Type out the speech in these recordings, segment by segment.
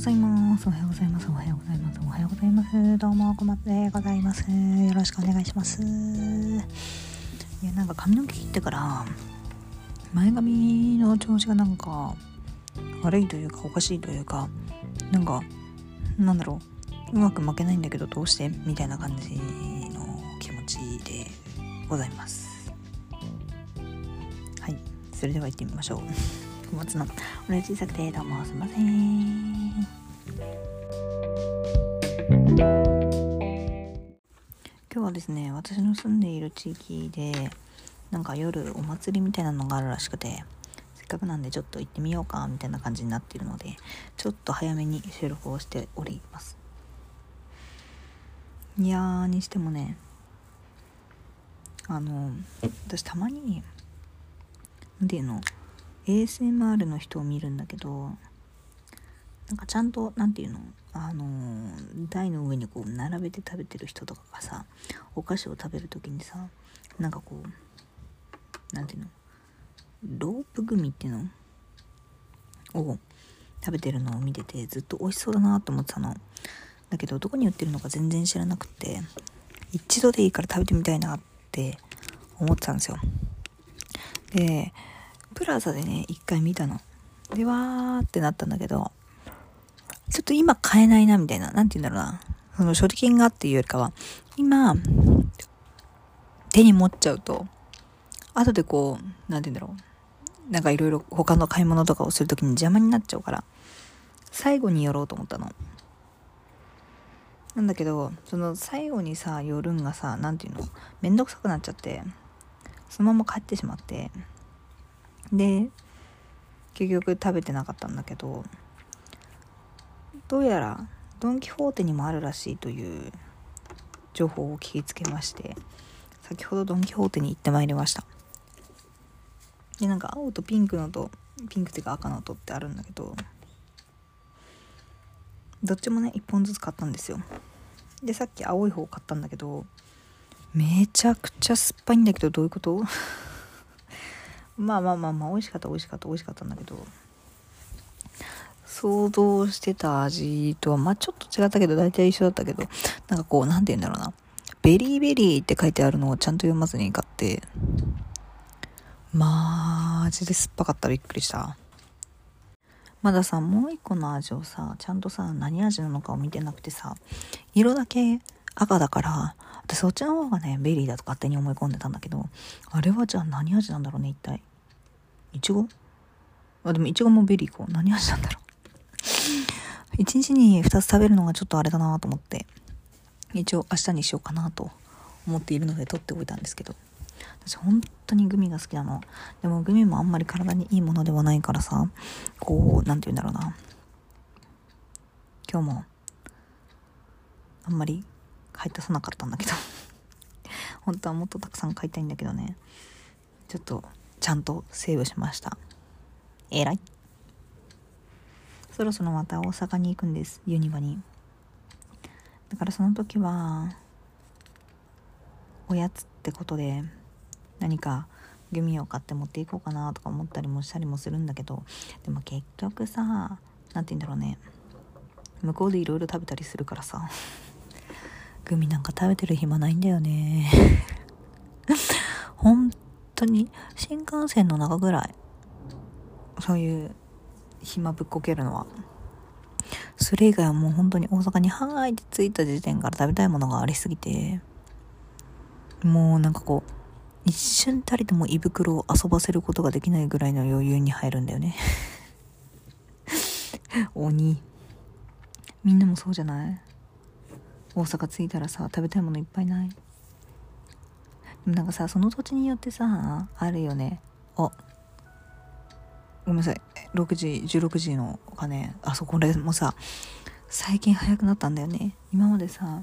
ございます。おはようございます。おはようございます。おはようございます。どうも小松でございます。よろしくお願いします。いや、なんか髪の毛切ってから前髪の調子がなんか悪いというかおかしいというか、なんかなんだろう、うまく巻けないんだけどどうしてみたいな感じの気持ちでございます。はい、それでは行ってみましょう。小松のおれ小さくてどうもすいません。今日はですね、私の住んでいる地域でなんか夜お祭りみたいなのがあるらしくて、せっかくなんでちょっと行ってみようかみたいな感じになっているので、ちょっと早めに収録をしております。いやーにしてもね、私たまになんていうの、ASMR の人を見るんだけど、なんかちゃんとなんていうの、台の上にこう並べて食べてる人とかがさ、お菓子を食べるときにさ、なんかこうなんていうの、ロープグミっていうのを食べてるのを見てて、ずっと美味しそうだなと思ってたのだけど、どこに売ってるのか全然知らなくて、一度でいいから食べてみたいなって思ってたんですよ。でプラザでね、一回見たので、わーってなったんだけど、ちょっと今買えないなみたいな、なんて言うんだろうな、その所持金がっていうよりかは、今手に持っちゃうと後でこうなんて言うんだろう、なんかいろいろ他の買い物とかをするときに邪魔になっちゃうから、最後に寄ろうと思ったの。なんだけど、その最後にさ寄るんがさ、なんていうの、めんどくさくなっちゃって、そのまま帰ってしまって、で結局食べてなかったんだけど、どうやらドン・キホーテにもあるらしいという情報を聞きつけまして、先ほどドン・キホーテに行ってまいりました。でなんか青とピンクのと、ピンクっていうか赤のとってあるんだけど、どっちもね1本ずつ買ったんですよ。でさっき青い方買ったんだけど、めちゃくちゃ酸っぱいんだけど、どういうこと？まあ美味しかった美味しかったんだけど、想像してた味とはまあちょっと違ったけど、大体一緒だったけど、なんかこうなんて言うんだろうな、ベリーベリーって書いてあるのをちゃんと読まずに買って、まあ味で酸っぱかったらびっくりした。まださ、もう一個の味をさ、ちゃんとさ何味なのかを見てなくてさ、色だけ赤だから、私そっちの方がねベリーだと勝手に思い込んでたんだけど、あれはじゃあ何味なんだろうね、一体いちご？あ、でもいちごもベリーか。何味なんだろう。一日に2つ食べるのがちょっとあれだなと思って、一応明日にしようかなと思っているので取っておいたんですけど、私本当にグミが好きなの。でもグミもあんまり体にいいものではないからさ、こうなんて言うんだろうな、今日もあんまり買い足さなかったんだけど本当はもっとたくさん買いたいんだけどね、ちょっとちゃんとセーブしました。えらい。そろそろまた大阪に行くんです、ユニバに。だからその時はおやつってことで何かグミを買って持っていこうかなとか思ったりもしたりもするんだけど、でも結局さ、なんて言うんだろうね、向こうでいろいろ食べたりするからさ、グミなんか食べてる暇ないんだよね本当に新幹線の中ぐらい、そういう暇ぶっこけるのは。それ以外はもう本当に大阪にはーいって着いた時点から食べたいものがありすぎて、もうなんかこう一瞬たりとも胃袋を遊ばせることができないぐらいの余裕に入るんだよね鬼。みんなもそうじゃない？大阪着いたらさ、食べたいものいっぱいない？でもなんかさ、その土地によってさあるよね。あ、ごめんなさい、16時のお金、あ、そう、これもさ最近早くなったんだよね。今までさ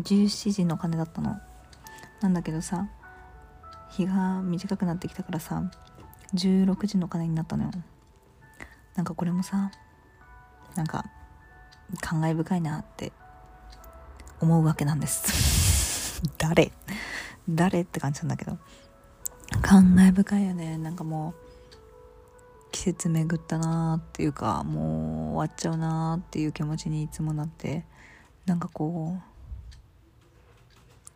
17時のお金だったのなんだけどさ、日が短くなってきたからさ16時のお金になったのよ。なんかこれもさ、なんか感慨深いなって思うわけなんです誰って感じなんだけど、感慨深いよね。なんかも季節巡ったなーっていうか、もう終わっちゃうなーっていう気持ちにいつもなって、なんかこ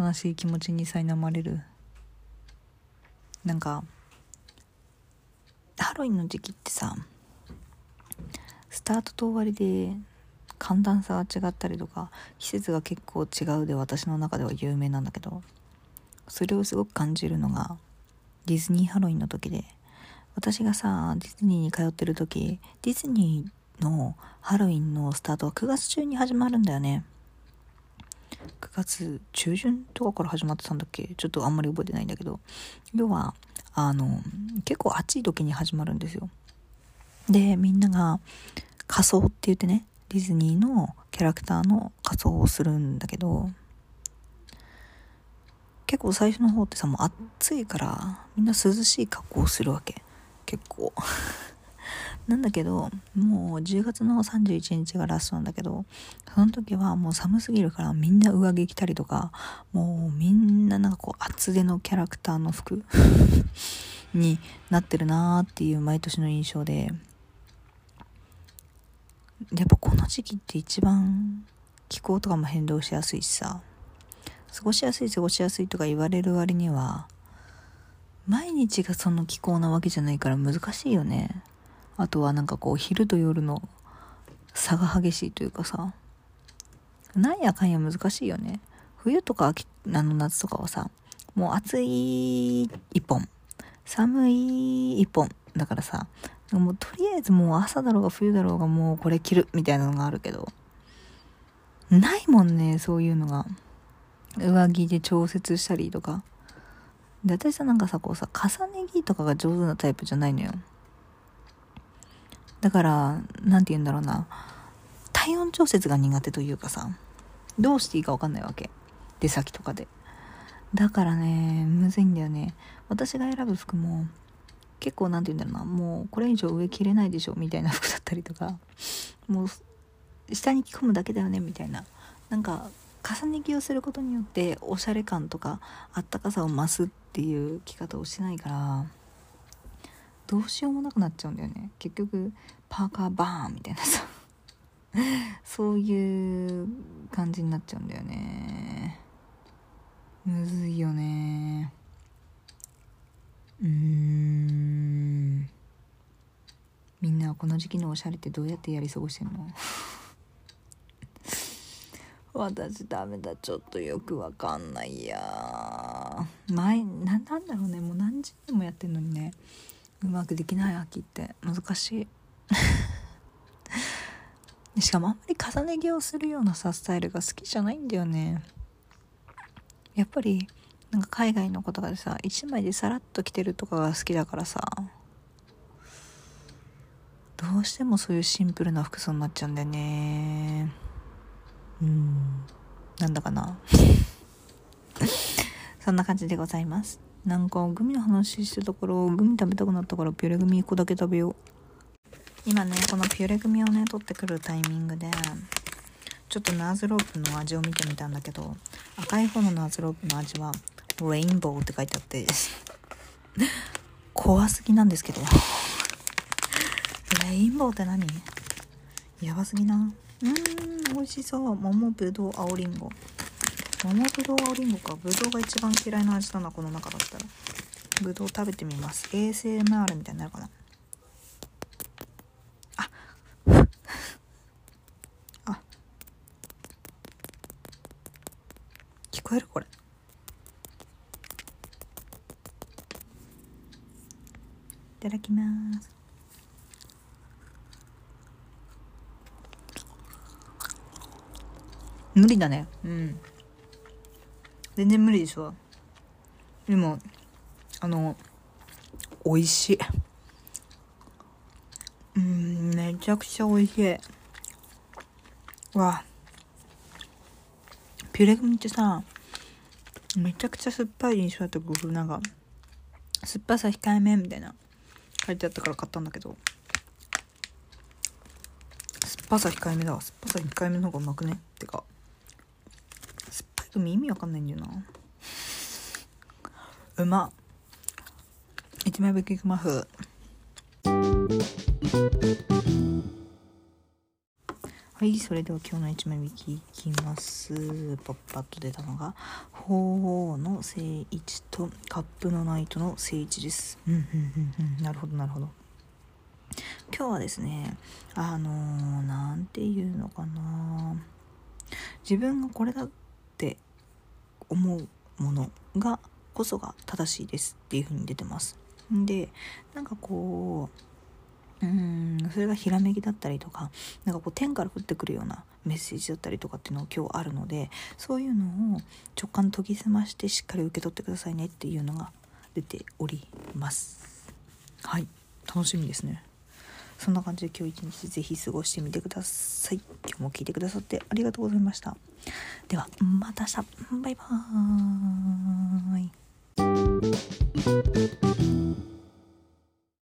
う悲しい気持ちに苛まれる。なんかハロウィンの時期ってさ、スタートと終わりで寒暖差が違ったりとか、季節が結構違うで私の中では有名なんだけど、それをすごく感じるのがディズニーハロウィンの時で、私がさディズニーに通ってる時、ディズニーのハロウィンのスタートは9月中に始まるんだよね。9月中旬とかから始まってたんだっけ、ちょっとあんまり覚えてないんだけど、要は結構暑い時に始まるんですよ。でみんなが仮装って言ってね、ディズニーのキャラクターの仮装をするんだけど、結構最初の方ってさ、もう暑いからみんな涼しい格好をするわけ、結構なんだけど、もう10月の31日がラストなんだけど、その時はもう寒すぎるからみんな上着着たりとか、もうみんななんかこう厚手のキャラクターの服になってるなーっていう毎年の印象で、やっぱこの時期って一番気候とかも変動しやすいしさ、過ごしやすいとか言われる割には毎日がその気候なわけじゃないから難しいよね。あとはなんかこう昼と夜の差が激しいというかさ、なんやかんや難しいよね。冬とか秋、夏とかはさ、もう暑い一本寒い一本だからさ、もうとりあえずもう朝だろうが冬だろうがもうこれ着るみたいなのがあるけど、ないもんね、そういうのが。上着で調節したりとかで、私さなんかさこうさ重ね着とかが上手なタイプじゃないのよ。だからなんて言うんだろうな、体温調節が苦手というかさ、どうしていいか分かんないわけ、出先とかで。だからねむずいんだよね。私が選ぶ服も結構なんて言うんだろうな、もうこれ以上上着れないでしょみたいな服だったりとか、もう下に着込むだけだよねみたいな、なんか重ね着をすることによっておしゃれ感とかあったかさを増すっていう着方をしてないから、どうしようもなくなっちゃうんだよね。結局パーカーバーンみたいなさそういう感じになっちゃうんだよね。むずいよね。みんなこの時期のおしゃれってどうやってやり過ごしてんの私ダメだ、ちょっとよくわかんないや。なんだろうね、もう何十年もやってんのにね、うまくできない秋って難しいしかもあんまり重ね着をするようなさスタイルが好きじゃないんだよね。やっぱりなんか海外の子とかでさ一枚でさらっと着てるとかが好きだからさ、どうしてもそういうシンプルな服装になっちゃうんだよね。なんだかなそんな感じでございます。なんかグミの話してたところ、グミ食べたくなったからピュレグミ1個だけ食べよう。今ねこのピュレグミをね取ってくるタイミングでちょっとナーズロープの味を見てみたんだけど、赤い方のナーズロープの味はレインボーって書いてあって怖すぎなんですけどレインボーって何、やばすぎな。美味しそう。桃、ぶどう、青りんご。桃、ぶどう、青りんごか。ぶどうが一番嫌いな味だなこの中だったら。ぶどう食べてみます。 ASMR みたいになるかなああ、聞こえるこれ。いただきます。無理だね。全然無理でしょ。でも美味しい。めちゃくちゃ美味しいわ。ピュレグミってさめちゃくちゃ酸っぱい印象だったけど、なんか酸っぱさ控えめみたいな書いてあったから買ったんだけど、酸っぱさ控えめだわ。酸っぱさ控えめの方がうまくね。てか意味わかんないんだよな。うまっ。一枚引きます。はい、それでは今日の1枚引きいきます。パッと出たのが鳳凰の正位置とカップのナイトの正位置です。なるほど。今日はですね、なんていうのかな、自分がこれだって思うものがこそが正しいですっていう風に出てます。で、なんかこう、それがひらめきだったりとか、なんかこう天から降ってくるようなメッセージだったりとかっていうのが今日あるので、そういうのを直感研ぎ澄ましてしっかり受け取ってくださいねっていうのが出ております。はい、楽しみですね。そんな感じで今日一日ぜひ過ごしてみてください。今日も聞いてくださってありがとうございました。ではまた明日。バイバーイ。